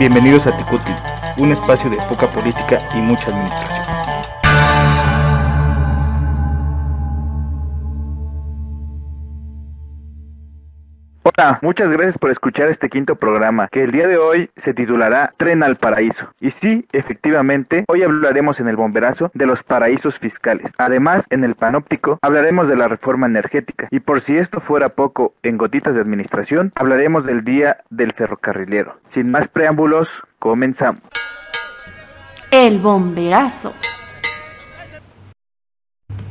Bienvenidos a Tikutli, un espacio de poca política y mucha administración. Hola, muchas gracias por escuchar este quinto programa, que el día de hoy se titulará Tren al Paraíso. Y sí, efectivamente, hoy hablaremos en el bomberazo de los paraísos fiscales. Además, en el panóptico hablaremos de la reforma energética. Y por si esto fuera poco, en Gotitas de Administración hablaremos del Día del Ferrocarrilero. Sin más preámbulos, comenzamos. El bomberazo.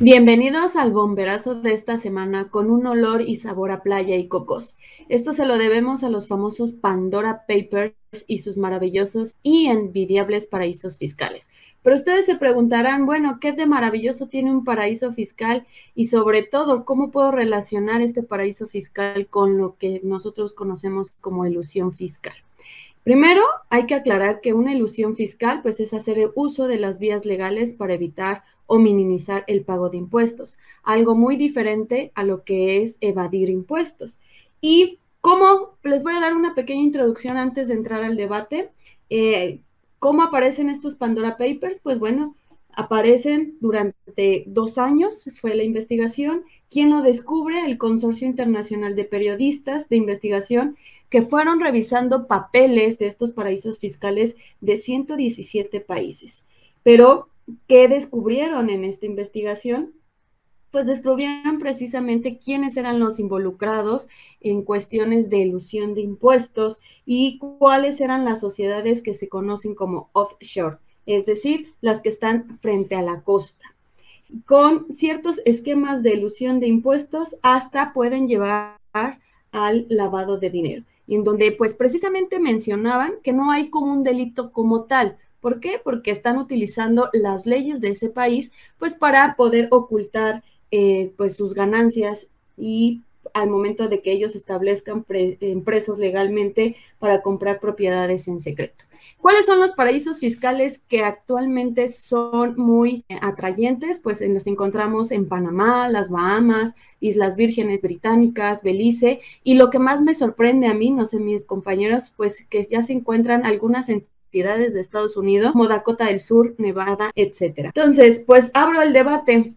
Bienvenidos al bomberazo de esta semana con un olor y sabor a playa y cocos. Esto se lo debemos a los famosos Pandora Papers y sus maravillosos y envidiables paraísos fiscales. Pero ustedes se preguntarán, bueno, ¿qué de maravilloso tiene un paraíso fiscal? Y sobre todo, ¿cómo puedo relacionar este paraíso fiscal con lo que nosotros conocemos como elusión fiscal? Primero, hay que aclarar que una elusión fiscal pues es hacer uso de las vías legales para evitar o minimizar el pago de impuestos, algo muy diferente a lo que es evadir impuestos. Y como les voy a dar una pequeña introducción antes de entrar al debate, ¿cómo aparecen estos Pandora Papers? Pues bueno, aparecen durante 2 años, fue la investigación. ¿Quién lo descubre? El Consorcio Internacional de Periodistas De Investigación, que fueron revisando papeles de estos paraísos fiscales de 117 países. Pero ¿qué descubrieron en esta investigación? Pues descubrieron precisamente quiénes eran los involucrados en cuestiones de elusión de impuestos y cuáles eran las sociedades que se conocen como offshore, es decir, las que están frente a la costa. Con ciertos esquemas de elusión de impuestos hasta pueden llevar al lavado de dinero, en donde pues precisamente mencionaban que no hay como un delito como tal. ¿Por qué? Porque están utilizando las leyes de ese país pues para poder ocultar pues sus ganancias, y al momento de que ellos establezcan empresas legalmente para comprar propiedades en secreto. ¿Cuáles son los paraísos fiscales que actualmente son muy atrayentes? Pues los encontramos en Panamá, las Bahamas, Islas Vírgenes Británicas, Belice, y lo que más me sorprende a mí, no sé mis compañeros, pues que ya se encuentran algunas entidades de Estados Unidos, como Dakota del Sur, Nevada, etcétera. Entonces, pues abro el debate.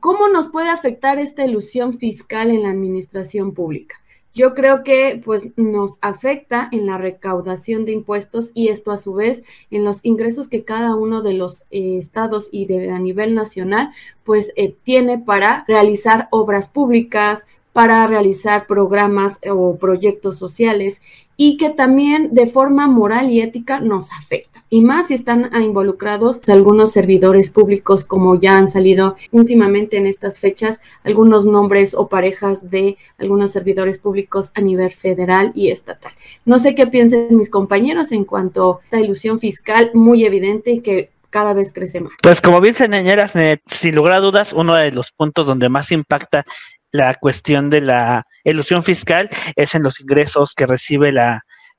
¿Cómo nos puede afectar esta elusión fiscal en la administración pública? Yo creo que pues nos afecta en la recaudación de impuestos, y esto a su vez en los ingresos que cada uno de los estados y a nivel nacional pues tiene para realizar obras públicas, para realizar programas o proyectos sociales, y que también de forma moral y ética nos afecta, y más si están involucrados algunos servidores públicos, como ya han salido últimamente en estas fechas algunos nombres o parejas de algunos servidores públicos a nivel federal y estatal. No sé qué piensen mis compañeros en cuanto a esta ilusión fiscal muy evidente y que cada vez crece más. Pues como bien señalas, sin lugar a dudas, uno de los puntos donde más impacta la cuestión de la elusión fiscal es en los ingresos que recibe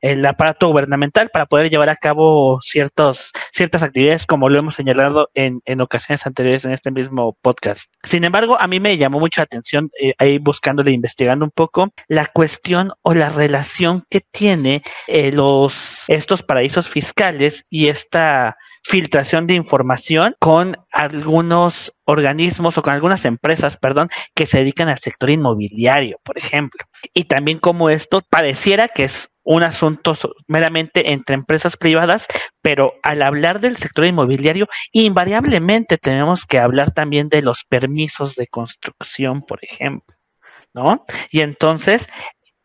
el aparato gubernamental para poder llevar a cabo ciertas actividades, como lo hemos señalado en ocasiones anteriores en este mismo podcast. Sin embargo, a mí me llamó mucho la atención, ahí buscándole, investigando un poco, la cuestión o la relación que tiene estos paraísos fiscales y esta filtración de información con algunos organismos o con algunas empresas, que se dedican al sector inmobiliario, por ejemplo. Y también como esto pareciera que es un asunto meramente entre empresas privadas, pero al hablar del sector inmobiliario, invariablemente tenemos que hablar también de los permisos de construcción, por ejemplo, ¿no? Y entonces,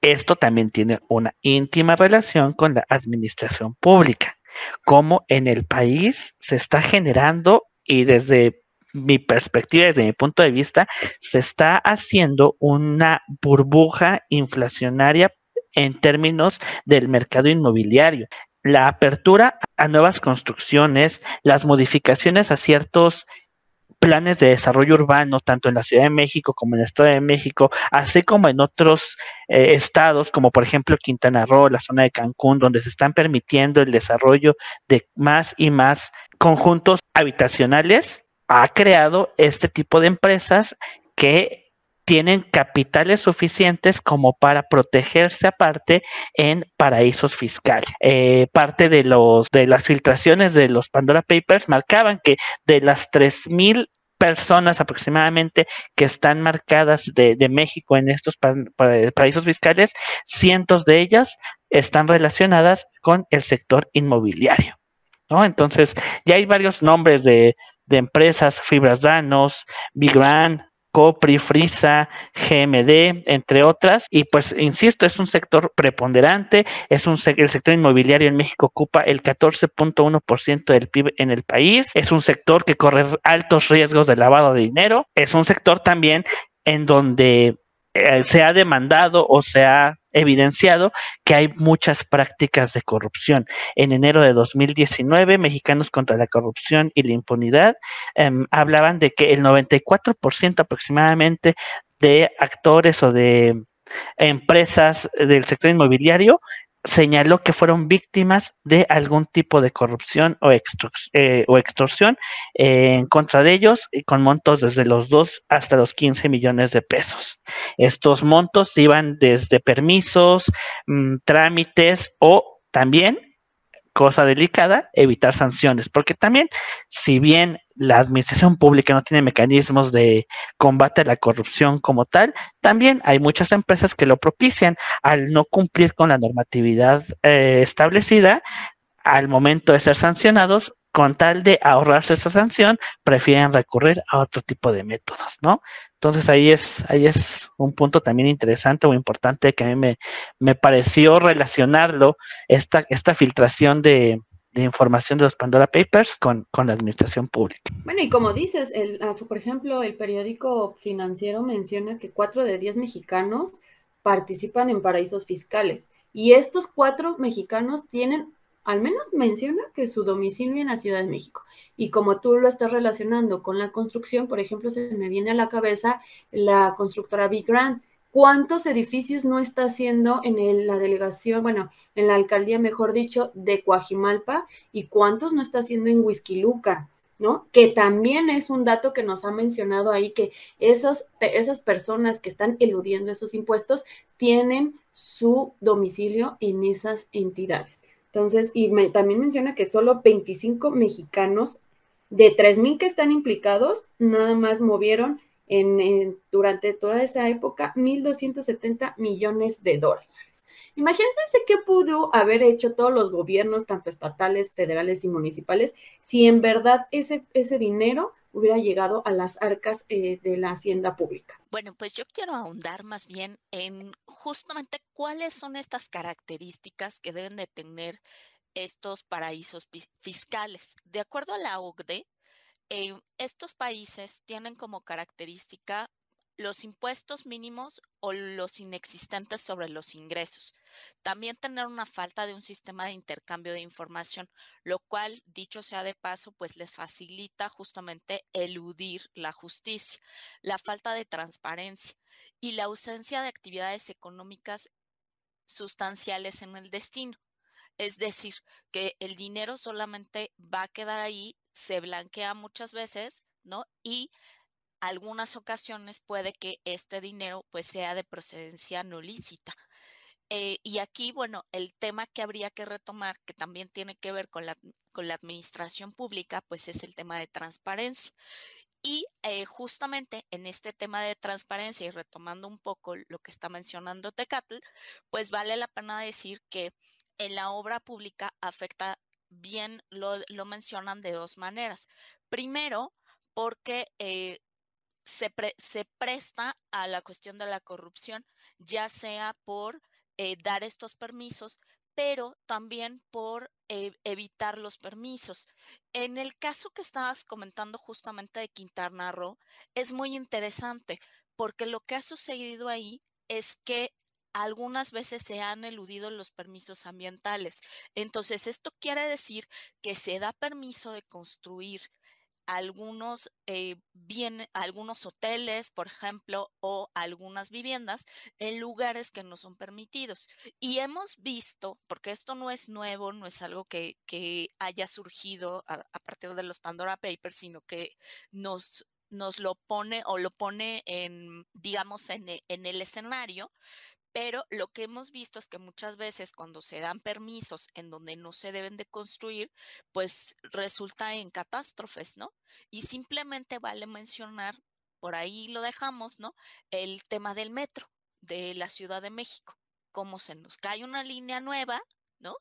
esto también tiene una íntima relación con la administración pública, como en el país se está generando, y desde mi perspectiva, desde mi punto de vista, se está haciendo una burbuja inflacionaria en términos del mercado inmobiliario. La apertura a nuevas construcciones, las modificaciones a ciertos planes de desarrollo urbano, tanto en la Ciudad de México como en el Estado de México, así como en otros estados, como por ejemplo Quintana Roo, la zona de Cancún, donde se están permitiendo el desarrollo de más y más conjuntos habitacionales, ha creado este tipo de empresas que tienen capitales suficientes como para protegerse aparte en paraísos fiscales. Parte de las filtraciones de los Pandora Papers marcaban que de las 3,000 personas aproximadamente que están marcadas de México en estos paraísos fiscales, cientos de ellas están relacionadas con el sector inmobiliario, ¿no? Entonces, ya hay varios nombres de empresas: Fibras Danos, Big Brand, COPRI, FRISA, GMD, entre otras. Y pues, insisto, es un sector preponderante. El sector inmobiliario en México ocupa el 14.1% del PIB en el país. Es un sector que corre altos riesgos de lavado de dinero. Es un sector también en donde se ha demandado o se ha evidenciado que hay muchas prácticas de corrupción. En enero de 2019, Mexicanos contra la Corrupción y la Impunidad hablaban de que el 94% aproximadamente de actores o de empresas del sector inmobiliario señaló que fueron víctimas de algún tipo de corrupción o extorsión en contra de ellos, con montos desde los 2 hasta los 15 millones de pesos. Estos montos iban desde permisos, trámites o también, cosa delicada, evitar sanciones, porque también, si bien la administración pública no tiene mecanismos de combate a la corrupción como tal, también hay muchas empresas que lo propician al no cumplir con la normatividad establecida. Al momento de ser sancionados, con tal de ahorrarse esa sanción, prefieren recurrir a otro tipo de métodos, ¿no? Entonces ahí es un punto también interesante o importante que a mí me pareció relacionarlo, esta filtración de información de los Pandora Papers con la administración pública. Bueno, y como dices, por ejemplo, el periódico financiero menciona que 4 de 10 mexicanos participan en paraísos fiscales, y estos 4 mexicanos tienen, al menos menciona, que su domicilio en la Ciudad de México. Y como tú lo estás relacionando con la construcción, por ejemplo, se me viene a la cabeza la constructora Big Brand. ¿Cuántos edificios no está haciendo en la alcaldía, mejor dicho, de Coajimalpa? ¿Y cuántos no está haciendo en Huixquilucan, ¿no? Que también es un dato que nos ha mencionado ahí, que esas personas que están eludiendo esos impuestos tienen su domicilio en esas entidades. Entonces, también menciona que solo 25 mexicanos de 3,000 que están implicados, nada más movieron durante toda esa época, 1.270 millones de dólares. Imagínense qué pudo haber hecho todos los gobiernos, tanto estatales, federales y municipales, si en verdad ese dinero hubiera llegado a las arcas de la hacienda pública. Bueno, pues yo quiero ahondar más bien en justamente cuáles son estas características que deben de tener estos paraísos fiscales. De acuerdo a la OCDE, estos países tienen como característica los impuestos mínimos o los inexistentes sobre los ingresos. También tener una falta de un sistema de intercambio de información, lo cual, dicho sea de paso, pues les facilita justamente eludir la justicia, la falta de transparencia y la ausencia de actividades económicas sustanciales en el destino. Es decir, que el dinero solamente va a quedar ahí, se blanquea muchas veces, ¿no? Y algunas ocasiones puede que este dinero pues sea de procedencia no lícita. Y aquí, bueno, el tema que habría que retomar, que también tiene que ver con la administración pública, pues es el tema de transparencia. Y justamente en este tema de transparencia, y retomando un poco lo que está mencionando Tekatl, pues vale la pena decir que en la obra pública afecta, bien lo mencionan, de dos maneras. Primero, porque se presta a la cuestión de la corrupción, ya sea por dar estos permisos, pero también por evitar los permisos. En el caso que estabas comentando justamente de Quintana Roo, es muy interesante, porque lo que ha sucedido ahí es que algunas veces se han eludido los permisos ambientales. Entonces, esto quiere decir que se da permiso de construir algunos hoteles, por ejemplo, o algunas viviendas en lugares que no son permitidos. Y hemos visto, porque esto no es nuevo, no es algo que haya surgido a partir de los Pandora Papers, sino que nos nos lo pone o lo pone en, digamos, en el escenario, pero lo que hemos visto es que muchas veces cuando se dan permisos en donde no se deben de construir, pues resulta en catástrofes, ¿no? Y simplemente vale mencionar, por ahí lo dejamos, ¿no? El tema del metro de la Ciudad de México, cómo se nos cae una línea nueva, ¿no?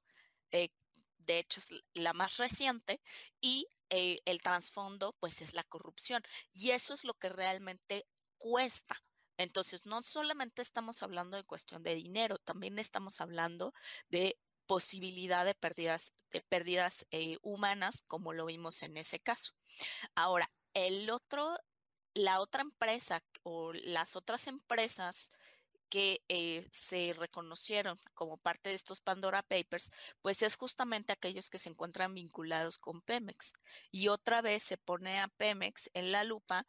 De hecho es la más reciente, y el trasfondo pues es la corrupción, y eso es lo que realmente cuesta. Entonces no solamente estamos hablando de cuestión de dinero, también estamos hablando de posibilidad de pérdidas humanas, como lo vimos en ese caso. Ahora, la otra empresa o las otras empresas que se reconocieron como parte de estos Pandora Papers, pues es justamente aquellos que se encuentran vinculados con Pemex. Y otra vez se pone a Pemex en la lupa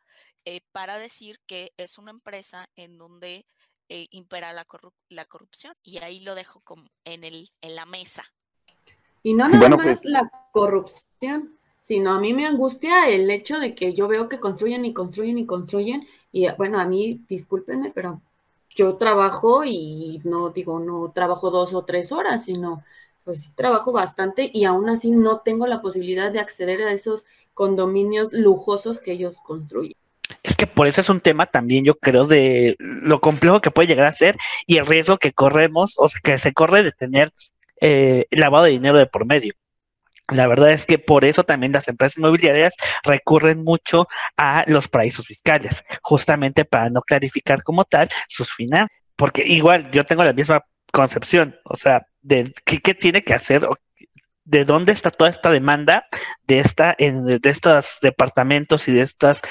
para decir que es una empresa en donde impera la corrupción. Y ahí lo dejo como en la mesa. Y no nada más la corrupción, sino a mí me angustia el hecho de que yo veo que construyen y construyen y construyen. Y bueno, a mí, discúlpenme, pero... yo trabajo y no trabajo 2 o 3 horas, sino pues trabajo bastante y aún así no tengo la posibilidad de acceder a esos condominios lujosos que ellos construyen. Es que por eso es un tema también, yo creo, de lo complejo que puede llegar a ser y el riesgo que corremos, o sea, que se corre de tener lavado de dinero de por medio. La verdad es que por eso también las empresas inmobiliarias recurren mucho a los paraísos fiscales, justamente para no clarificar como tal sus finanzas, porque igual yo tengo la misma concepción, o sea, de qué tiene que hacer, de dónde está toda esta demanda de estos departamentos y de estas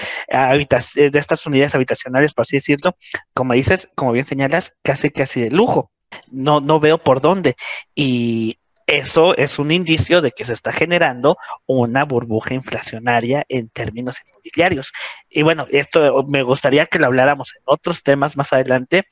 unidades habitacionales, por así decirlo, como dices, como bien señalas, casi de lujo. No veo por dónde, y eso es un indicio de que se está generando una burbuja inflacionaria en términos inmobiliarios. Y bueno, esto me gustaría que lo habláramos en otros temas más adelante,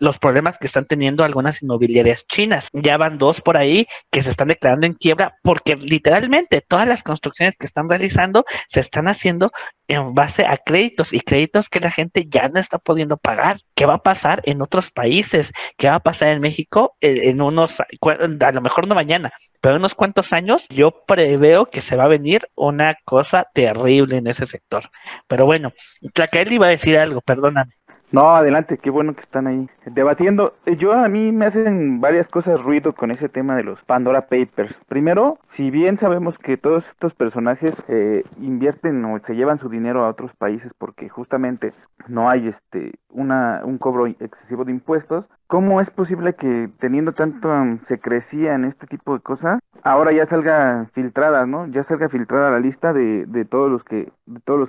los problemas que están teniendo algunas inmobiliarias chinas. Ya van 2 por ahí que se están declarando en quiebra porque literalmente todas las construcciones que están realizando se están haciendo en base a créditos, y créditos que la gente ya no está pudiendo pagar. ¿Qué va a pasar en otros países? ¿Qué va a pasar en México en unos, a lo mejor no mañana, pero en unos cuantos años? Yo preveo que se va a venir una cosa terrible en ese sector. Pero bueno, Tlacael iba a decir algo, perdóname. No, adelante, qué bueno que están ahí debatiendo. A mí me hacen varias cosas ruido con ese tema de los Pandora Papers. Primero, si bien sabemos que todos estos personajes invierten o se llevan su dinero a otros países porque justamente no hay un cobro excesivo de impuestos, ¿cómo es posible que teniendo tanto secrecía en este tipo de cosas, ahora ya salga filtrada, ¿no? Ya salga filtrada la lista de todos los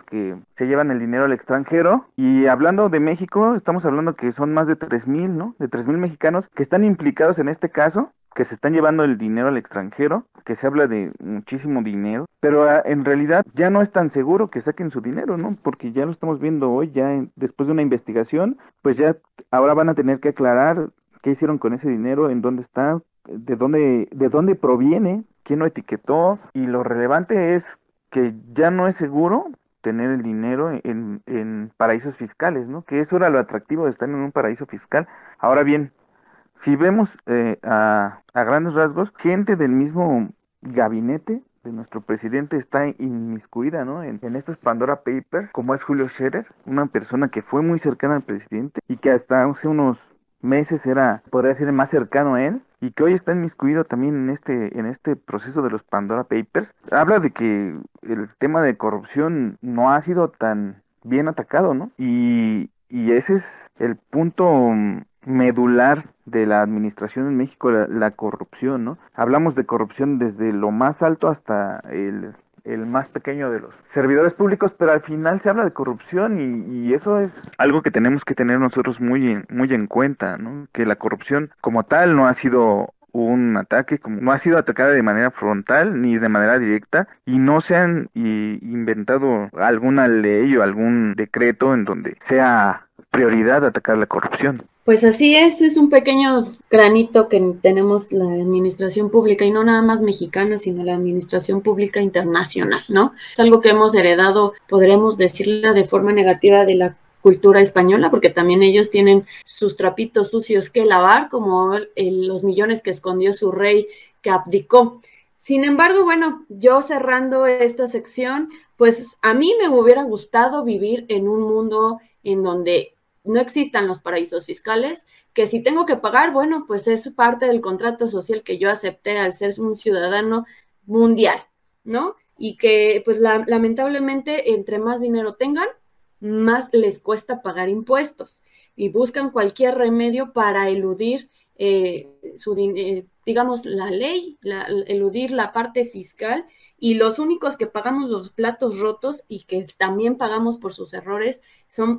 que se llevan el dinero al extranjero. Y hablando de México, estamos hablando que son más de 3,000, ¿no? De 3,000 mexicanos que están implicados en este caso, que se están llevando el dinero al extranjero, que se habla de muchísimo dinero, pero en realidad ya no es tan seguro que saquen su dinero, ¿no? Porque ya lo estamos viendo hoy, ya después de una investigación, pues ya ahora van a tener que aclarar qué hicieron con ese dinero, en dónde está, de dónde proviene, quién lo etiquetó, y lo relevante es que ya no es seguro tener el dinero en paraísos fiscales, ¿no? Que eso era lo atractivo de estar en un paraíso fiscal. Ahora bien, si vemos a grandes rasgos, gente del mismo gabinete de nuestro presidente está inmiscuida, ¿no? En estos Pandora Papers, como es Julio Scherer, una persona que fue muy cercana al presidente y que hasta hace unos meses podría ser más cercano a él, y que hoy está inmiscuido también en este proceso de los Pandora Papers. Habla de que el tema de corrupción no ha sido tan bien atacado, ¿no? Y ese es el punto medular de la administración en México, la corrupción, ¿no? Hablamos de corrupción desde lo más alto hasta el más pequeño de los servidores públicos, pero al final se habla de corrupción y eso es algo que tenemos que tener nosotros muy en cuenta, ¿no? Que la corrupción como tal no ha sido un ataque, no ha sido atacada de manera frontal ni de manera directa, y no se han inventado alguna ley o algún decreto en donde sea prioridad atacar la corrupción. Pues así es un pequeño granito que tenemos la administración pública, y no nada más mexicana, sino la administración pública internacional, ¿no? Es algo que hemos heredado, podríamos decirlo de forma negativa, de la cultura española, porque también ellos tienen sus trapitos sucios que lavar, como los millones que escondió su rey que abdicó. Sin embargo, bueno, yo cerrando esta sección, pues a mí me hubiera gustado vivir en un mundo en donde no existan los paraísos fiscales, que si tengo que pagar, bueno, pues es parte del contrato social que yo acepté al ser un ciudadano mundial, ¿no? Y que pues lamentablemente entre más dinero tengan, más les cuesta pagar impuestos y buscan cualquier remedio para eludir digamos, la ley, eludir la parte fiscal, y los únicos que pagamos los platos rotos y que también pagamos por sus errores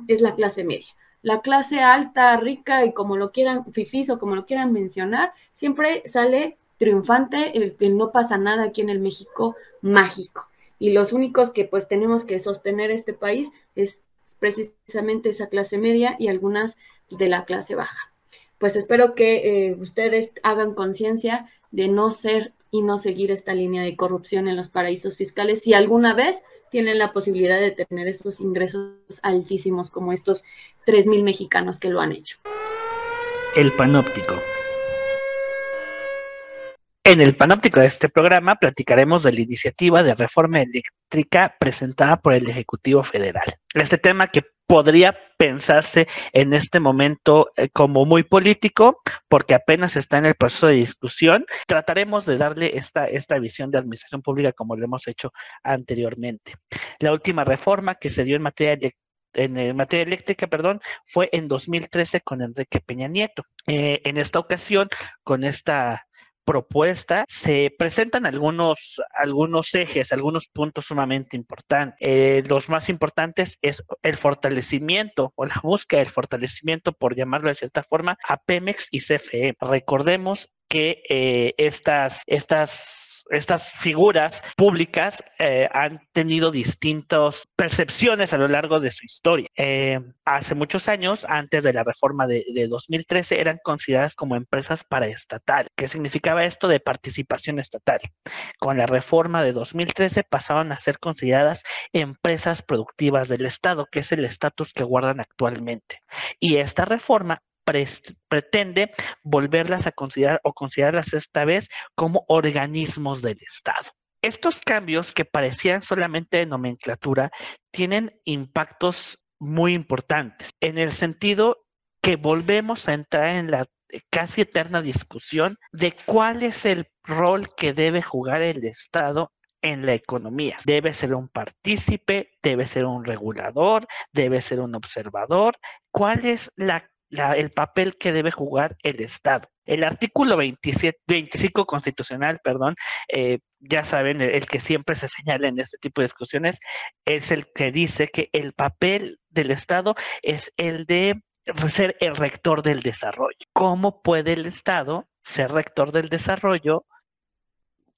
es la clase media. La clase alta, rica y como lo quieran, fifís o como lo quieran mencionar, siempre sale triunfante el que no pasa nada aquí en el México mágico. Y los únicos que pues tenemos que sostener este país es precisamente esa clase media y algunas de la clase baja. Pues espero que ustedes hagan conciencia de no ser y no seguir esta línea de corrupción en los paraísos fiscales si alguna vez tienen la posibilidad de tener esos ingresos altísimos como estos 3,000 mexicanos que lo han hecho. El Panóptico. En el Panóptico de este programa platicaremos de la iniciativa de reforma eléctrica presentada por el Ejecutivo Federal. Este tema que podría pensarse en este momento como muy político, porque apenas está en el proceso de discusión. Trataremos de darle esta visión de administración pública como lo hemos hecho anteriormente. La última reforma que se dio en materia eléctrica, fue en 2013 con Enrique Peña Nieto. En esta ocasión, con esta propuesta, se presentan algunos ejes, algunos puntos sumamente importantes. Los más importantes es el fortalecimiento o la búsqueda del fortalecimiento, por llamarlo de cierta forma, a Pemex y CFE. Recordemos que estas figuras públicas han tenido distintas percepciones a lo largo de su historia. Hace muchos años, antes de la reforma de 2013, eran consideradas como empresas paraestatal. ¿Qué significaba esto de participación estatal? Con la reforma de 2013 pasaron a ser consideradas empresas productivas del Estado, que es el estatus que guardan actualmente. Y esta reforma pretende volverlas a considerar o considerarlas esta vez como organismos del Estado. Estos cambios, que parecían solamente de nomenclatura, tienen impactos muy importantes, en el sentido que volvemos a entrar en la casi eterna discusión de cuál es el rol que debe jugar el Estado en la economía. Debe ser un partícipe, debe ser un regulador, debe ser un observador. ¿Cuál es el papel que debe jugar el Estado? El artículo 25 constitucional, ya saben, el que siempre se señala en este tipo de discusiones, es el que dice que el papel del Estado es el de ser el rector del desarrollo. ¿Cómo puede el Estado ser rector del desarrollo?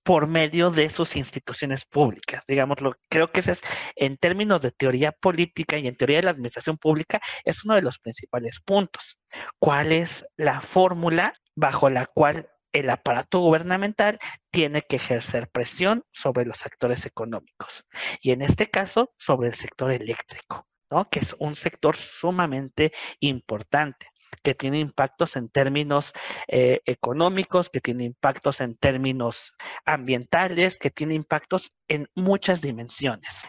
Por medio de sus instituciones públicas, digámoslo. Creo que ese es, en términos de teoría política y en teoría de la administración pública, es uno de los principales puntos. ¿Cuál es la fórmula bajo la cual el aparato gubernamental tiene que ejercer presión sobre los actores económicos? Y en este caso, sobre el sector eléctrico, ¿no? Que es un sector sumamente importante, que tiene impactos en términos económicos, que tiene impactos en términos ambientales, que tiene impactos en muchas dimensiones.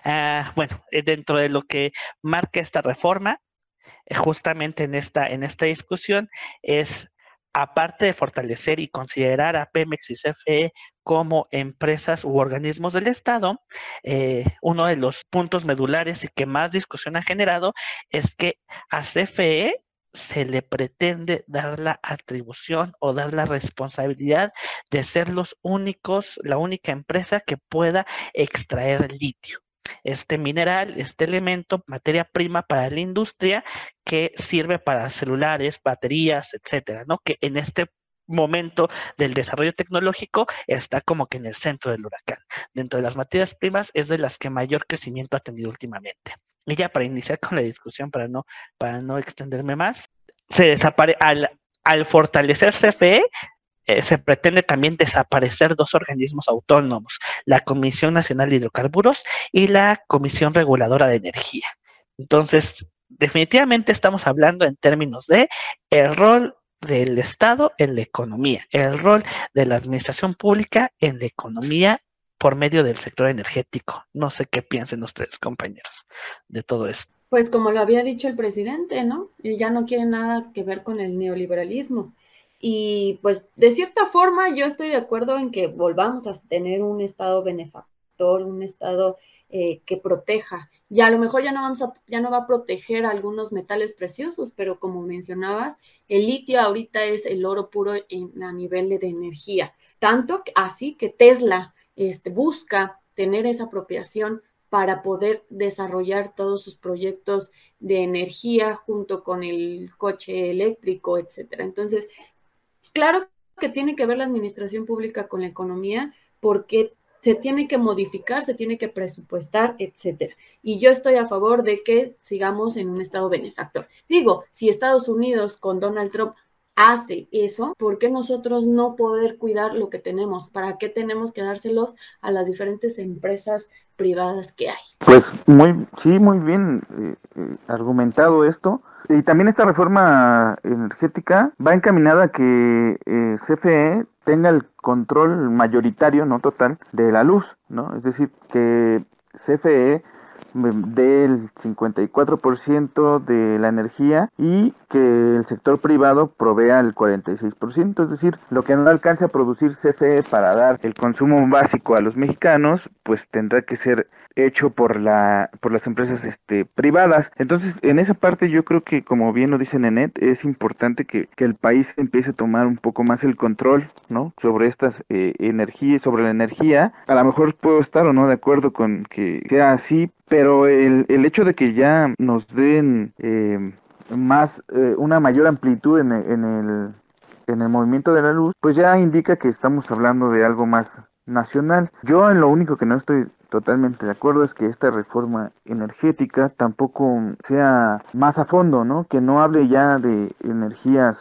Dentro de lo que marca esta reforma, justamente en esta discusión, es, aparte de fortalecer y considerar a Pemex y CFE como empresas u organismos del Estado, uno de los puntos medulares y que más discusión ha generado es que a CFE se le pretende dar la atribución o dar la responsabilidad de ser la única empresa que pueda extraer litio, este mineral, este elemento, materia prima para la industria que sirve para celulares, baterías, etcétera, ¿no? Que en este momento del desarrollo tecnológico está como que en el centro del huracán. Dentro de las materias primas es de las que mayor crecimiento ha tenido últimamente. Y ya para iniciar con la discusión, para no extenderme más, se desaparece al fortalecer CFE. Se pretende también desaparecer dos organismos autónomos, la Comisión Nacional de Hidrocarburos y la Comisión Reguladora de Energía. Entonces, definitivamente estamos hablando en términos de el rol del Estado en la economía, el rol de la administración pública en la economía por medio del sector energético. No sé qué piensen ustedes, compañeros, de todo esto. Pues como lo había dicho el presidente, ¿no? Y ya no quiere nada que ver con el neoliberalismo. Y pues de cierta forma yo estoy de acuerdo en que volvamos a tener un Estado benefactor, un Estado que proteja. Y a lo mejor ya no va a proteger algunos metales preciosos, pero como mencionabas, el litio ahorita es el oro puro a nivel de energía. Tanto así que Tesla busca tener esa apropiación para poder desarrollar todos sus proyectos de energía junto con el coche eléctrico, etcétera. Entonces, claro que tiene que ver la administración pública con la economía porque se tiene que modificar, se tiene que presupuestar, etcétera. Y yo estoy a favor de que sigamos en un Estado benefactor. Digo, si Estados Unidos con Donald Trump hace eso, ¿por qué nosotros no poder cuidar lo que tenemos? ¿Para qué tenemos que dárselos a las diferentes empresas privadas que hay? Pues muy bien argumentado esto. Y también esta reforma energética va encaminada a que CFE tenga el control mayoritario, no total, de la luz, ¿no? Es decir, que CFE dé el 54% de la energía y que el sector privado provea el 46%, es decir, lo que no alcance a producir CFE para dar el consumo básico a los mexicanos, pues tendrá que ser hecho por las empresas privadas. Entonces, en esa parte yo creo que, como bien lo dice Nenet, es importante que el país empiece a tomar un poco más el control, ¿no? Sobre estas energías, sobre la energía. A lo mejor puedo estar o no de acuerdo con que sea así, pero el hecho de que ya nos den una mayor amplitud en el movimiento de la luz, pues ya indica que estamos hablando de algo más nacional. Yo en lo único que no estoy totalmente de acuerdo es que esta reforma energética tampoco sea más a fondo, ¿no? Que no hable ya de energías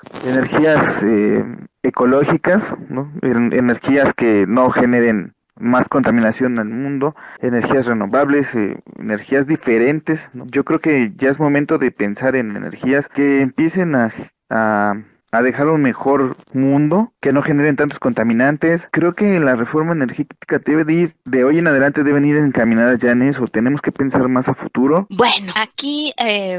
ecológicas, ¿no? Energías que no generen más contaminación al mundo, energías renovables, energías diferentes, ¿no? Yo creo que ya es momento de pensar en energías que empiecen a dejar un mejor mundo, que no generen tantos contaminantes. Creo que la reforma energética debe de ir, de hoy en adelante deben ir encaminadas ya en eso, tenemos que pensar más a futuro. Bueno, aquí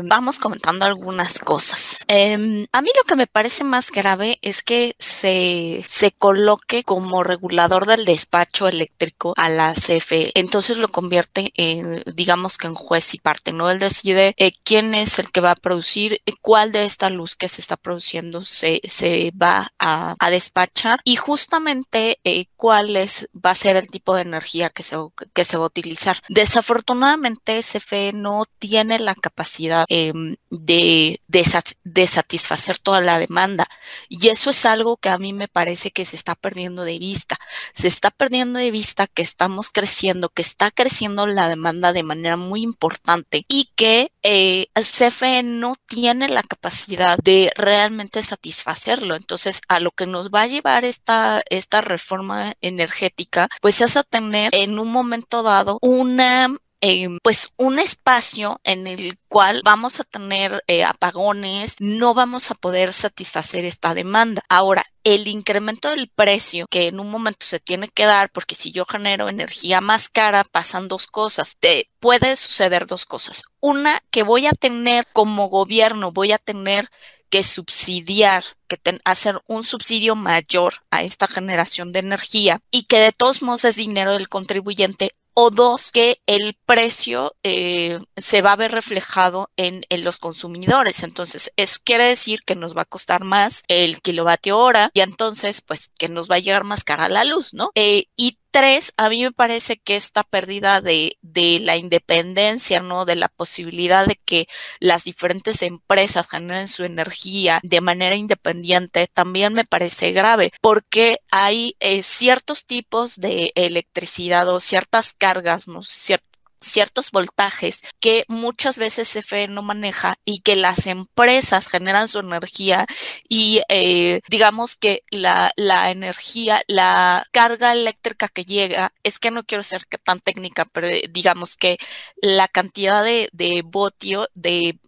vamos comentando algunas cosas. A mí lo que me parece más grave es que se coloque como regulador del despacho eléctrico a la CFE, entonces lo convierte en, digamos que en juez y parte, ¿no? Él decide quién es el que va a producir, cuál de esta luz que se está produciendo se va a despachar y justamente cuál va a ser el tipo de energía que se va a utilizar. Desafortunadamente, CFE no tiene la capacidad de satisfacer toda la demanda y eso es algo que a mí me parece que se está perdiendo de vista. Se está perdiendo de vista que estamos creciendo, que está creciendo la demanda de manera muy importante y que CFE no tiene la capacidad de realmente satisfacerlo. Entonces, a lo que nos va a llevar esta reforma energética, pues es a tener en un momento dado un espacio en el cual vamos a tener apagones, no vamos a poder satisfacer esta demanda. Ahora, el incremento del precio que en un momento se tiene que dar, porque si yo genero energía más cara, pasan dos cosas. Puede suceder dos cosas. Una, que voy a tener como gobierno, voy a tener que subsidiar, hacer un subsidio mayor a esta generación de energía y que de todos modos es dinero del contribuyente. O dos, que el precio se va a ver reflejado en los consumidores. Entonces, eso quiere decir que nos va a costar más el kilovatio hora y entonces, pues, que nos va a llegar más cara la luz, ¿no? Y tres, a mí me parece que esta pérdida de la independencia, ¿no? De la posibilidad de que las diferentes empresas generen su energía de manera independiente también me parece grave, porque hay ciertos tipos de electricidad o ciertas cargas, ¿no? ciertos voltajes que muchas veces CFE no maneja y que las empresas generan su energía y digamos que la energía, la carga eléctrica que llega, es que no quiero ser tan técnica, pero digamos que la cantidad de voltio, de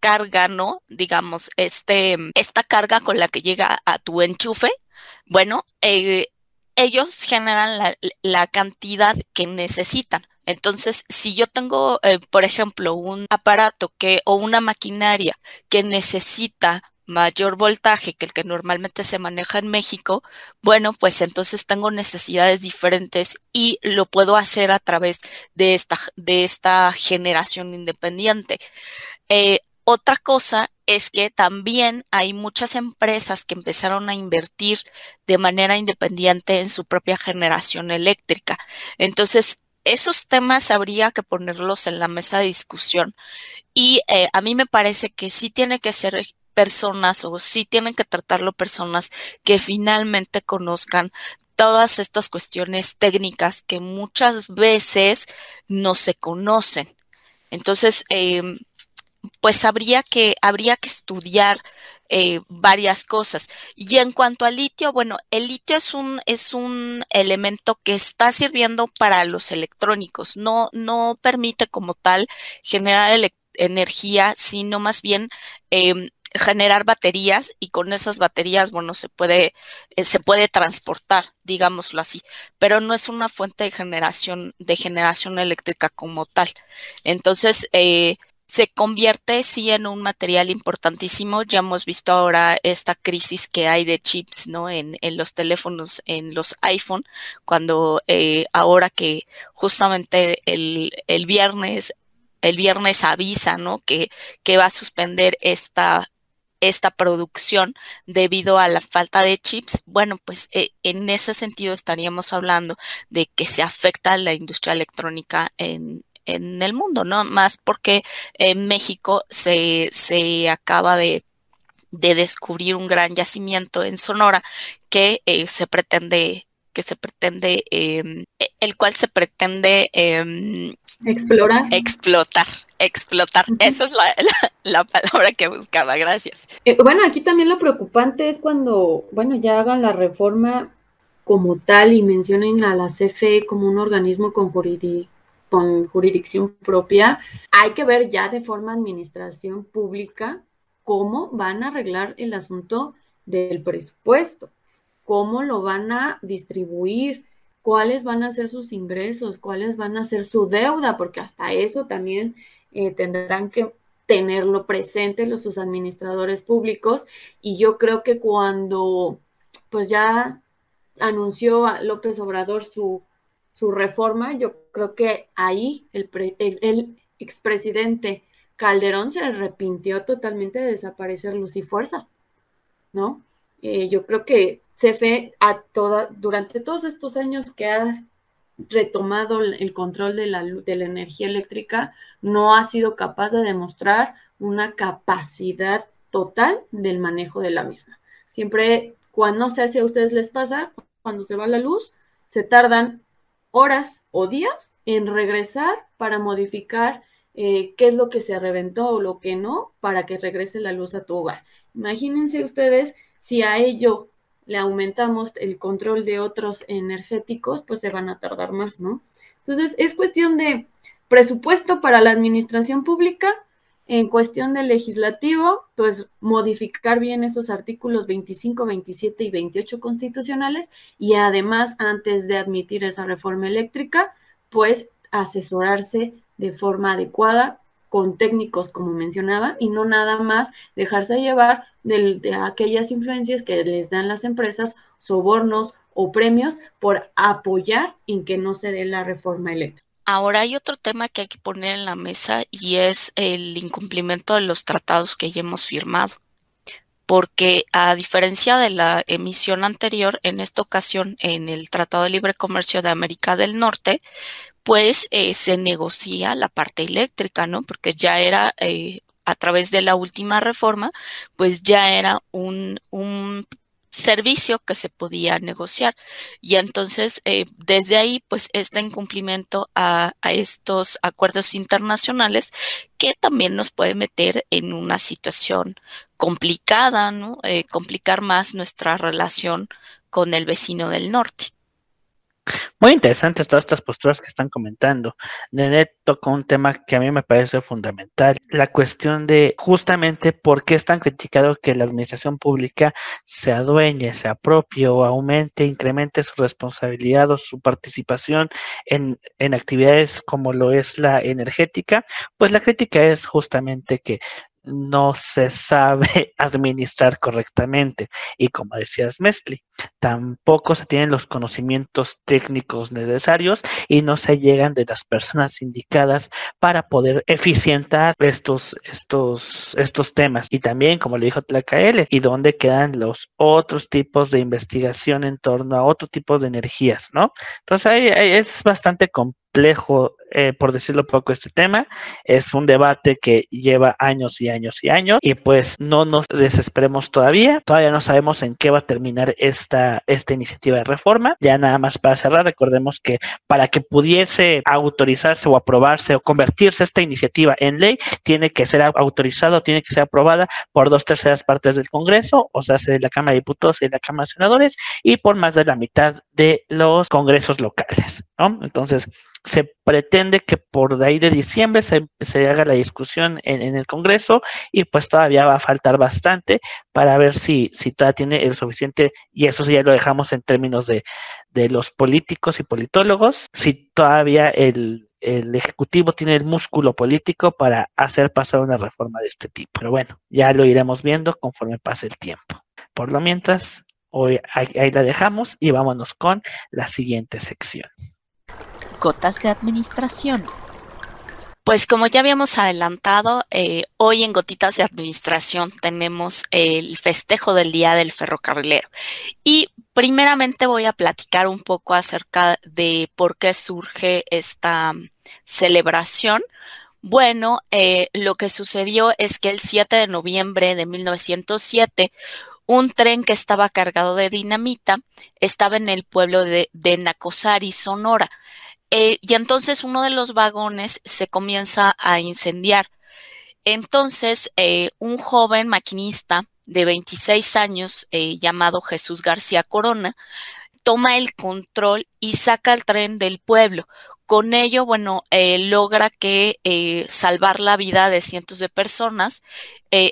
carga, ¿no? Digamos, esta carga con la que llega a tu enchufe, bueno, ellos generan la cantidad que necesitan. Entonces, si yo tengo, por ejemplo, un aparato o una maquinaria que necesita mayor voltaje que el que normalmente se maneja en México, bueno, pues entonces tengo necesidades diferentes y lo puedo hacer a través de esta generación independiente. Otra cosa es que también hay muchas empresas que empezaron a invertir de manera independiente en su propia generación eléctrica. Entonces, esos temas habría que ponerlos en la mesa de discusión y a mí me parece que sí tiene que ser personas o sí tienen que tratarlo personas que finalmente conozcan todas estas cuestiones técnicas que muchas veces no se conocen. Entonces, pues habría que estudiar varias cosas. Y en cuanto al litio, bueno, el litio es un elemento que está sirviendo para los electrónicos. No permite como tal generar energía, sino más bien generar baterías, y con esas baterías, bueno, se puede transportar, digámoslo así, pero no es una fuente de generación eléctrica como tal. Entonces, se convierte sí en un material importantísimo. Ya hemos visto ahora esta crisis que hay de chips, ¿no? En los teléfonos, en los iPhone, cuando ahora que justamente el viernes avisa, ¿no? que va a suspender esta producción debido a la falta de chips. Bueno, pues en ese sentido estaríamos hablando de que se afecta la industria electrónica en el mundo, ¿no? Más porque en México se acaba de descubrir un gran yacimiento en Sonora el cual se pretende explotar. Uh-huh. Esa es la palabra que buscaba, gracias. Bueno, aquí también lo preocupante es cuando, bueno, ya hagan la reforma como tal y mencionen a la CFE como un organismo con jurisdicción propia, hay que ver ya de forma administración pública cómo van a arreglar el asunto del presupuesto, cómo lo van a distribuir, cuáles van a ser sus ingresos, cuáles van a ser su deuda, porque hasta eso también tendrán que tenerlo presente sus administradores públicos. Y yo creo que cuando pues ya anunció a López Obrador su reforma, yo creo que ahí el expresidente Calderón se arrepintió totalmente de desaparecer Luz y Fuerza, ¿no? Yo creo que CFE durante todos estos años que ha retomado el control de la energía eléctrica no ha sido capaz de demostrar una capacidad total del manejo de la misma. Siempre, cuando no sé si a ustedes les pasa, cuando se va la luz, se tardan horas o días en regresar para modificar qué es lo que se reventó o lo que no, para que regrese la luz a tu hogar. Imagínense ustedes si a ello le aumentamos el control de otros energéticos, pues se van a tardar más, ¿no? Entonces, es cuestión de presupuesto para la administración pública, en cuestión del legislativo, pues modificar bien esos artículos 25, 27 y 28 constitucionales, y además, antes de admitir esa reforma eléctrica, pues asesorarse de forma adecuada con técnicos, como mencionaba, y no nada más dejarse llevar de aquellas influencias que les dan las empresas, sobornos o premios por apoyar en que no se dé la reforma eléctrica. Ahora hay otro tema que hay que poner en la mesa y es el incumplimiento de los tratados que ya hemos firmado, porque a diferencia de la emisión anterior, en esta ocasión en el Tratado de Libre Comercio de América del Norte, pues se negocia la parte eléctrica, ¿no? Porque ya era, a través de la última reforma, pues ya era un servicio que se podía negociar. Y entonces, desde ahí, pues, está en cumplimiento a estos acuerdos internacionales que también nos puede meter en una situación complicada, ¿no? Complicar más nuestra relación con el vecino del norte. Muy interesantes todas estas posturas que están comentando. Nenet tocó un tema que a mí me parece fundamental, la cuestión de justamente por qué es tan criticado que la administración pública se adueñe, se apropie o aumente, incremente su responsabilidad o su participación en actividades como lo es la energética. Pues la crítica es justamente que no se sabe administrar correctamente. Y como decías, Mesli, tampoco se tienen los conocimientos técnicos necesarios y no se llegan de las personas indicadas para poder eficientar estos temas. Y también, como le dijo Tlacael, ¿y dónde quedan los otros tipos de investigación en torno a otro tipo de energías, no? Entonces, ahí es bastante complejo, por decirlo poco, este tema. Es un debate que lleva años y años y años, y pues no nos desesperemos todavía. Todavía no sabemos en qué va a terminar esta iniciativa de reforma. Ya nada más para cerrar, recordemos que para que pudiese autorizarse o aprobarse o convertirse esta iniciativa en ley, tiene que ser autorizada o tiene que ser aprobada por 2/3 partes del Congreso, o sea, de la Cámara de Diputados y de la Cámara de Senadores, y por más de la mitad de los congresos locales, ¿no? Entonces, se pretende que por de ahí de diciembre se haga la discusión en el Congreso, y pues todavía va a faltar bastante para ver si todavía tiene el suficiente, y eso sí ya lo dejamos en términos de los políticos y politólogos, si todavía el Ejecutivo tiene el músculo político para hacer pasar una reforma de este tipo. Pero bueno, ya lo iremos viendo conforme pase el tiempo. Por lo mientras, hoy ahí la dejamos y vámonos con la siguiente sección. Gotas de administración. Pues como ya habíamos adelantado, hoy en Gotitas de Administración tenemos el festejo del Día del Ferrocarrilero. Y primeramente voy a platicar un poco acerca de por qué surge esta celebración. Bueno, lo que sucedió es que el 7 de noviembre de 1907, un tren que estaba cargado de dinamita estaba en el pueblo de Nacosari, Sonora. Y entonces uno de los vagones se comienza a incendiar. Entonces un joven maquinista de 26 años llamado Jesús García Corona toma el control y saca el tren del pueblo. Con ello, bueno, logra que salvar la vida de cientos de personas,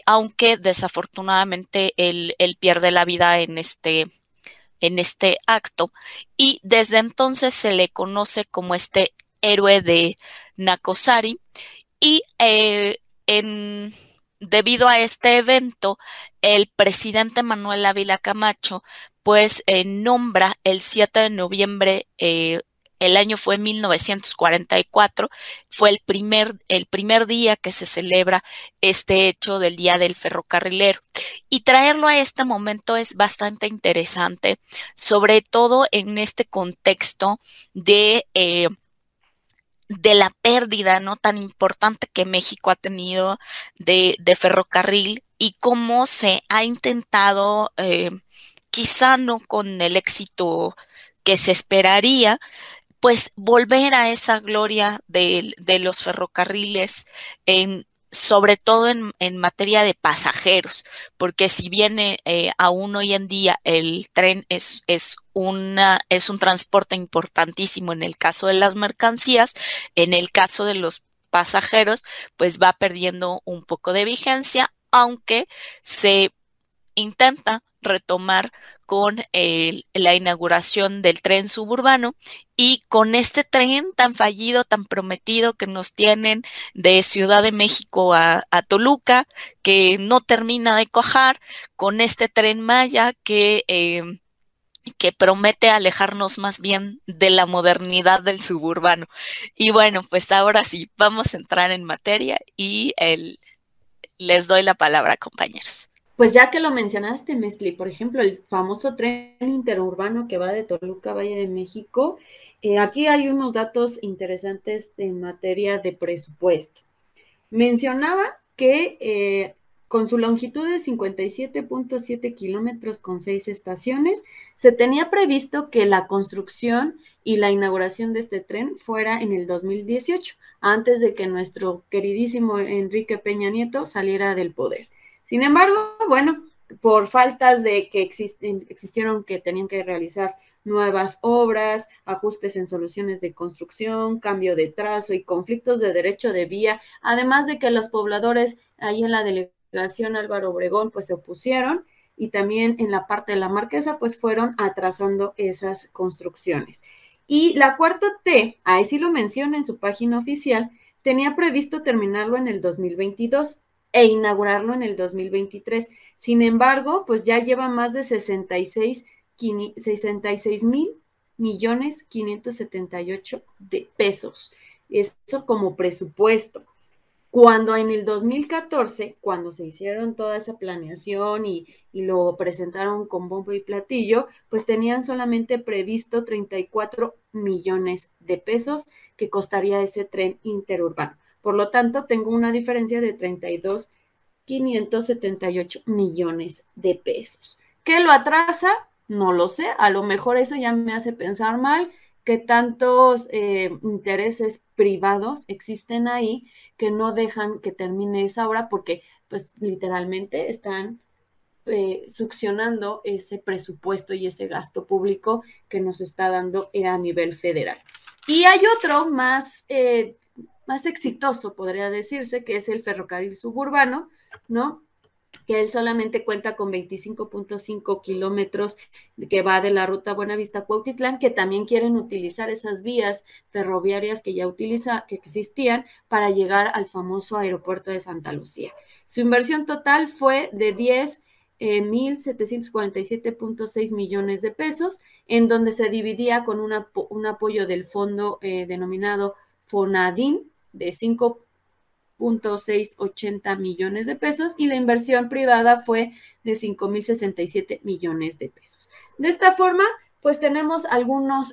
aunque desafortunadamente él pierde la vida en este acto, y desde entonces se le conoce como este héroe de Nacosari. Y debido a este evento, el presidente Manuel Ávila Camacho pues nombra el 7 de noviembre, el año fue 1944, fue el primer día que se celebra este hecho del Día del Ferrocarrilero. Y traerlo a este momento es bastante interesante, sobre todo en este contexto de la pérdida, ¿no?, tan importante que México ha tenido de ferrocarril, y cómo se ha intentado, quizá no con el éxito que se esperaría, pues volver a esa gloria de los ferrocarriles, sobre todo en materia de pasajeros, porque si bien aún hoy en día el tren es un transporte importantísimo en el caso de las mercancías, en el caso de los pasajeros, pues va perdiendo un poco de vigencia, aunque se intenta retomar con la inauguración del tren suburbano, y con este tren tan fallido, tan prometido que nos tienen de Ciudad de México a Toluca, que no termina de cuajar, con este Tren Maya que promete alejarnos más bien de la modernidad del suburbano. Y bueno, pues ahora sí, vamos a entrar en materia y les doy la palabra, compañeros. Pues ya que lo mencionaste, Mesli, por ejemplo, el famoso tren interurbano que va de Toluca a Valle de México, aquí hay unos datos interesantes en materia de presupuesto. Mencionaba que Con su longitud de 57.7 kilómetros con 6 estaciones, se tenía previsto que la construcción y la inauguración de este tren fuera en el 2018, antes de que nuestro queridísimo Enrique Peña Nieto saliera del poder. Sin embargo, bueno, por faltas de que existieron que tenían que realizar nuevas obras, ajustes en soluciones de construcción, cambio de trazo y conflictos de derecho de vía, además de que los pobladores ahí en la delegación Álvaro Obregón pues se opusieron, y también en la parte de la Marquesa pues fueron atrasando esas construcciones. Y la cuarta T, ahí sí lo menciona en su página oficial, tenía previsto terminarlo en el 2022 e inaugurarlo en el 2023. Sin embargo, pues ya lleva más de 66.578 millones de pesos, eso como presupuesto. Cuando en el 2014, cuando se hicieron toda esa planeación y lo presentaron con bombo y platillo, pues tenían solamente previsto 34 millones de pesos que costaría ese tren interurbano. Por lo tanto, tengo una diferencia de 32.578 millones de pesos. ¿Qué lo atrasa? No lo sé, a lo mejor eso ya me hace pensar mal, que tantos intereses privados existen ahí que no dejan que termine esa obra porque pues literalmente están succionando ese presupuesto y ese gasto público que nos está dando a nivel federal. Y hay otro más, más exitoso, podría decirse, que es el ferrocarril suburbano, ¿no?, que él solamente cuenta con 25.5 kilómetros que va de la ruta Buenavista-Cuautitlán, que también quieren utilizar esas vías ferroviarias que ya que existían para llegar al famoso aeropuerto de Santa Lucía. Su inversión total fue de 10.747.6 millones de pesos, en donde se dividía con un apoyo del fondo denominado FONADIN de 5.680 millones de pesos, y la inversión privada fue de 5.067 millones de pesos. De esta forma, pues tenemos algunos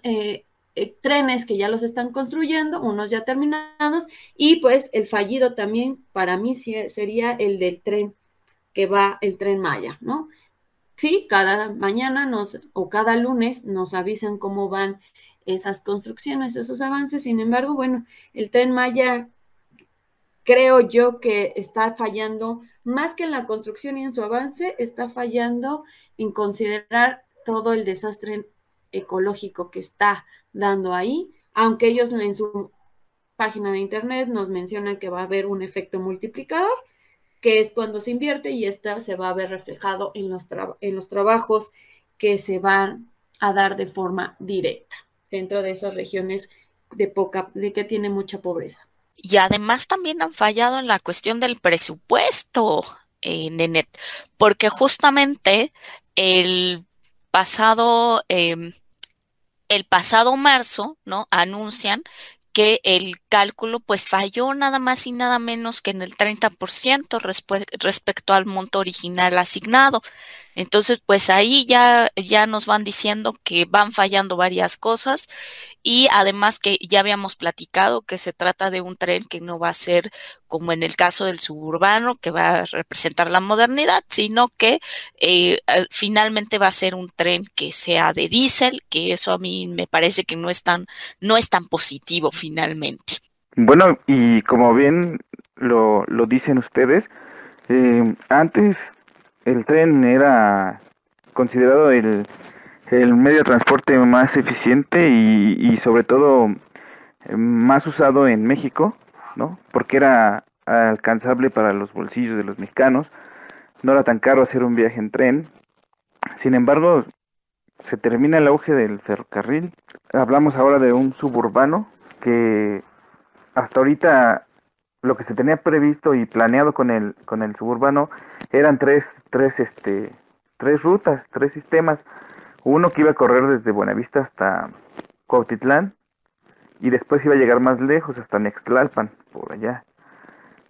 trenes que ya los están construyendo, unos ya terminados, y pues el fallido también para mí sería el del tren que va, el Tren Maya, ¿no? Sí, cada mañana cada lunes nos avisan cómo van esas construcciones, esos avances. Sin embargo, bueno, el Tren Maya creo yo que está fallando, más que en la construcción y en su avance, está fallando en considerar todo el desastre ecológico que está dando ahí, aunque ellos en su página de internet nos mencionan que va a haber un efecto multiplicador, que es cuando se invierte y esta se va a ver reflejado en los trabajos que se van a dar de forma directa dentro de esas regiones de que tiene mucha pobreza. Y además también han fallado en la cuestión del presupuesto, Nenet, porque justamente el pasado marzo, ¿no?, anuncian que el cálculo pues falló nada más y nada menos que en el 30% respecto al monto original asignado. Entonces pues ahí ya nos van diciendo que van fallando varias cosas, y además que ya habíamos platicado que se trata de un tren que no va a ser como en el caso del suburbano, que va a representar la modernidad, sino que finalmente va a ser un tren que sea de diésel, que eso a mí me parece que no es tan positivo finalmente. Bueno, y como bien lo dicen ustedes, antes el tren era considerado el medio de transporte más eficiente y sobre todo más usado en México, ¿no?, porque era alcanzable para los bolsillos de los mexicanos, no era tan caro hacer un viaje en tren. Sin embargo, se termina el auge del ferrocarril, hablamos ahora de un suburbano que hasta ahorita lo que se tenía previsto y planeado con el suburbano eran tres rutas, tres sistemas. Uno que iba a correr desde Buenavista hasta Cuautitlán, y después iba a llegar más lejos, hasta Nextlalpan, por allá.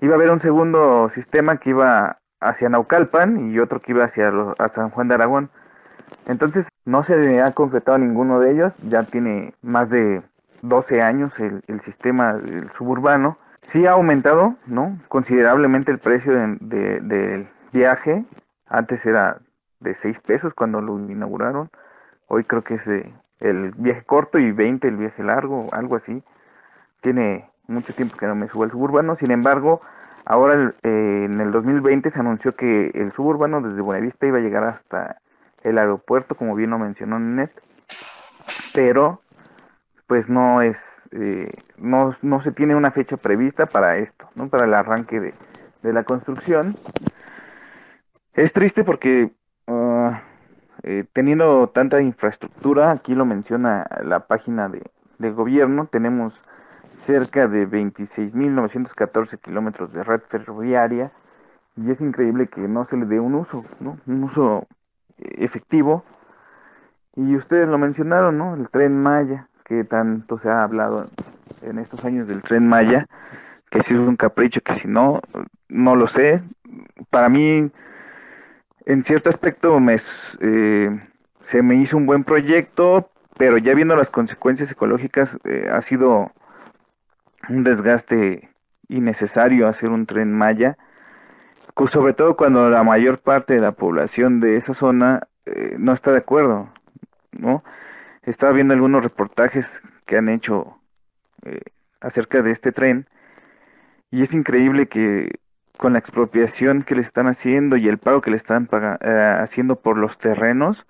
Iba a haber un segundo sistema que iba hacia Naucalpan y otro que iba a San Juan de Aragón. Entonces no se ha concretado ninguno de ellos, ya tiene más de 12 años el sistema del suburbano. Sí ha aumentado, ¿no?, considerablemente el precio del viaje, antes era de 6 pesos cuando lo inauguraron, hoy creo que es el viaje corto y 20 el viaje largo, algo así. Tiene mucho tiempo que no me subo al suburbano, sin embargo, ahora en el 2020 se anunció que el suburbano desde Buenavista iba a llegar hasta el aeropuerto, como bien lo mencionó Net, pero pues no es, no se tiene una fecha prevista para esto, ¿no? Para el arranque de la construcción. Es triste porque teniendo tanta infraestructura, aquí lo menciona la página de gobierno, tenemos cerca de 26.914 kilómetros de red ferroviaria y es increíble que no se le dé un uso, ¿no? Un uso efectivo. Y ustedes lo mencionaron, ¿no? El Tren Maya, que tanto se ha hablado en estos años del Tren Maya, que si es un capricho, que si no, no lo sé. Para mí, en cierto aspecto, se me hizo un buen proyecto, pero ya viendo las consecuencias ecológicas, ha sido un desgaste innecesario hacer un Tren Maya, sobre todo cuando la mayor parte de la población de esa zona no está de acuerdo, ¿no? Estaba viendo algunos reportajes que han hecho acerca de este tren y es increíble que con la expropiación que le están haciendo y el pago que le están haciendo por los terrenos,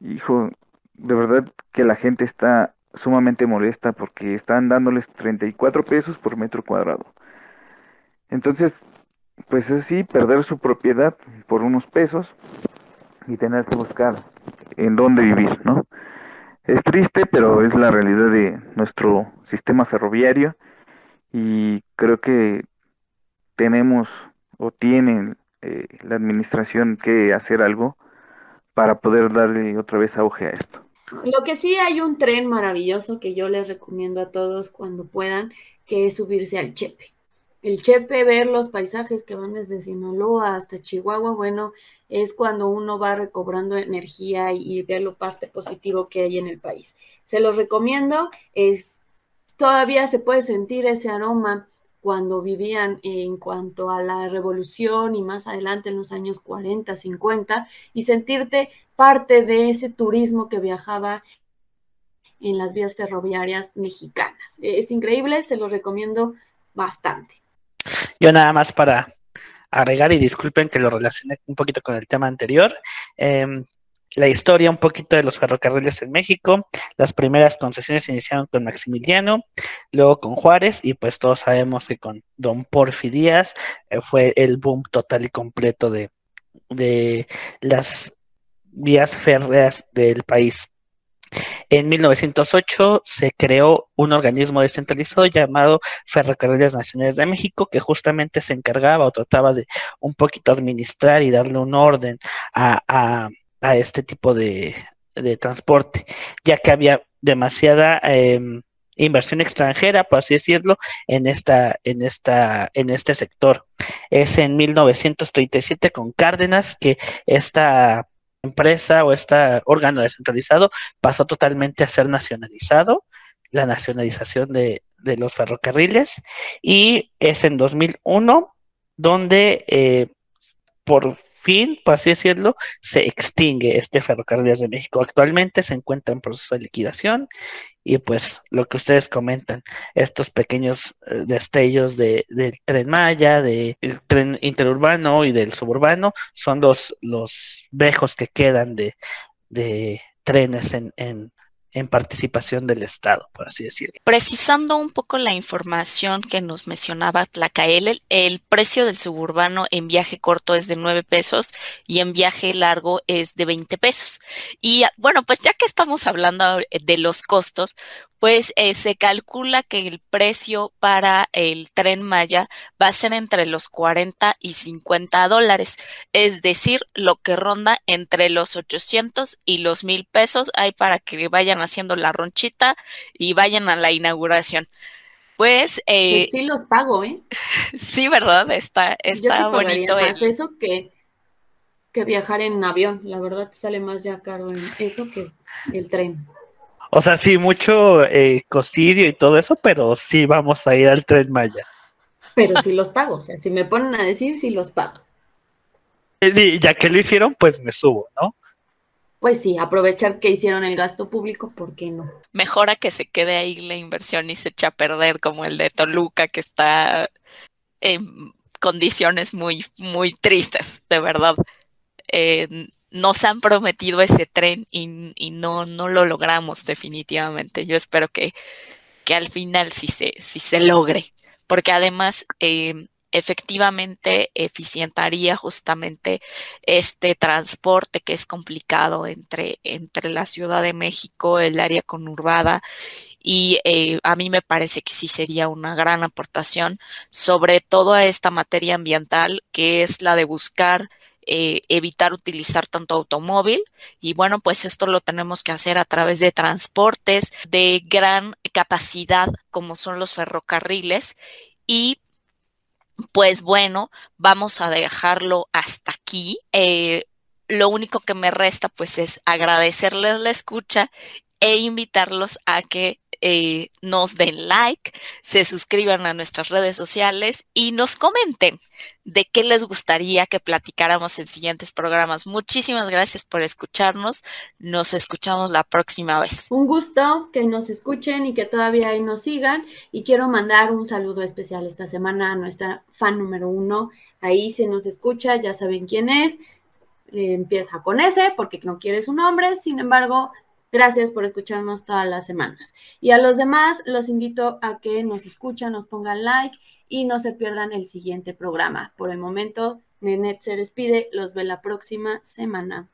hijo, de verdad que la gente está sumamente molesta porque están dándoles 34 pesos por metro cuadrado. Entonces, pues es así, perder su propiedad por unos pesos y tener que buscar en dónde vivir, ¿no? Es triste, pero es la realidad de nuestro sistema ferroviario y creo que tenemos o tienen la administración que hacer algo para poder darle otra vez auge a esto. Lo que sí, hay un tren maravilloso que yo les recomiendo a todos cuando puedan, que es subirse al Chepe. El Chepe, ver los paisajes que van desde Sinaloa hasta Chihuahua, bueno, es cuando uno va recobrando energía y ver lo parte positivo que hay en el país. Se los recomiendo, todavía se puede sentir ese aroma cuando vivían en cuanto a la revolución y más adelante en los años 40, 50, y sentirte parte de ese turismo que viajaba en las vías ferroviarias mexicanas. Es increíble, se los recomiendo bastante. Yo nada más para agregar, y disculpen que lo relacioné un poquito con el tema anterior, la historia un poquito de los ferrocarriles en México. Las primeras concesiones se iniciaron con Maximiliano, luego con Juárez, y pues todos sabemos que con don Porfi Díaz fue el boom total y completo de las vías férreas del país. En 1908 se creó un organismo descentralizado llamado Ferrocarriles Nacionales de México, que justamente se encargaba o trataba de un poquito administrar y darle un orden a este tipo de transporte, ya que había demasiada inversión extranjera, por así decirlo, en este sector. Es en 1937 con Cárdenas que esta empresa o este órgano descentralizado pasó totalmente a ser nacionalizado, la nacionalización de los ferrocarriles, y es en 2001 donde por fin, por así decirlo, se extingue este Ferrocarriles de México. Actualmente se encuentra en proceso de liquidación y pues lo que ustedes comentan, estos pequeños destellos del Tren Maya, del tren interurbano y del suburbano son los vejos que quedan de trenes en participación del Estado, por así decirlo. Precisando un poco la información que nos mencionaba Tlacael, el precio del suburbano en viaje corto es de 9 pesos y en viaje largo es de 20 pesos. Y bueno, pues ya que estamos hablando de los costos, pues se calcula que el precio para el Tren Maya va a ser entre los 40 y 50 dólares, es decir, lo que ronda entre los 800 y los 1000 pesos, ahí para que vayan haciendo la ronchita y vayan a la inauguración. Pues sí los pago, ¿eh? Sí, ¿verdad? Está yo bonito. Más eso que viajar en avión, la verdad te sale más ya caro eso que el tren. O sea, sí, mucho cocidio y todo eso, pero sí vamos a ir al Tren Maya. Pero sí los pago, o sea, si me ponen a decir, sí los pago. Y ya que lo hicieron, pues me subo, ¿no? Pues sí, aprovechar que hicieron el gasto público, ¿por qué no? Mejor a que se quede ahí la inversión y se echa a perder, como el de Toluca, que está en condiciones muy, muy tristes, de verdad. Nos han prometido ese tren y no lo logramos definitivamente. Yo espero que al final sí se logre, porque además efectivamente eficientaría justamente este transporte que es complicado entre la Ciudad de México, el área conurbada, y a mí me parece que sí sería una gran aportación, sobre todo a esta materia ambiental, que es la de buscar evitar utilizar tanto automóvil, y bueno, pues esto lo tenemos que hacer a través de transportes de gran capacidad como son los ferrocarriles. Y pues bueno, vamos a dejarlo hasta aquí. Lo único que me resta pues es agradecerles la escucha e invitarlos a que nos den like, se suscriban a nuestras redes sociales y nos comenten de qué les gustaría que platicáramos en siguientes programas. Muchísimas gracias por escucharnos. Nos escuchamos la próxima vez. Un gusto que nos escuchen y que todavía ahí nos sigan. Y quiero mandar un saludo especial esta semana a nuestra fan número 1. Ahí se nos escucha, ya saben quién es. Empieza con S porque no quiere su nombre. Sin embargo, gracias por escucharnos todas las semanas. Y a los demás los invito a que nos escuchen, nos pongan like y no se pierdan el siguiente programa. Por el momento, Nenet se despide. Los ve la próxima semana.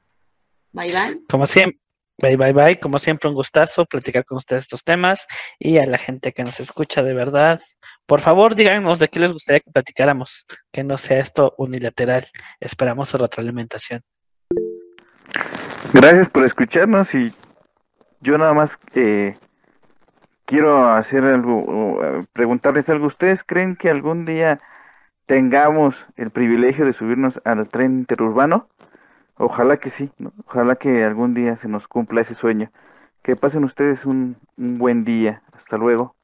Bye, bye. Como siempre, bye. Como siempre, un gustazo platicar con ustedes estos temas. Y a la gente que nos escucha, de verdad, por favor, díganos de qué les gustaría que platicáramos. Que no sea esto unilateral. Esperamos su retroalimentación. Gracias por escucharnos y yo nada más quiero hacer algo, preguntarles algo. ¿Ustedes creen que algún día tengamos el privilegio de subirnos al tren interurbano? Ojalá que sí, ¿no? Ojalá que algún día se nos cumpla ese sueño. Que pasen ustedes un buen día. Hasta luego.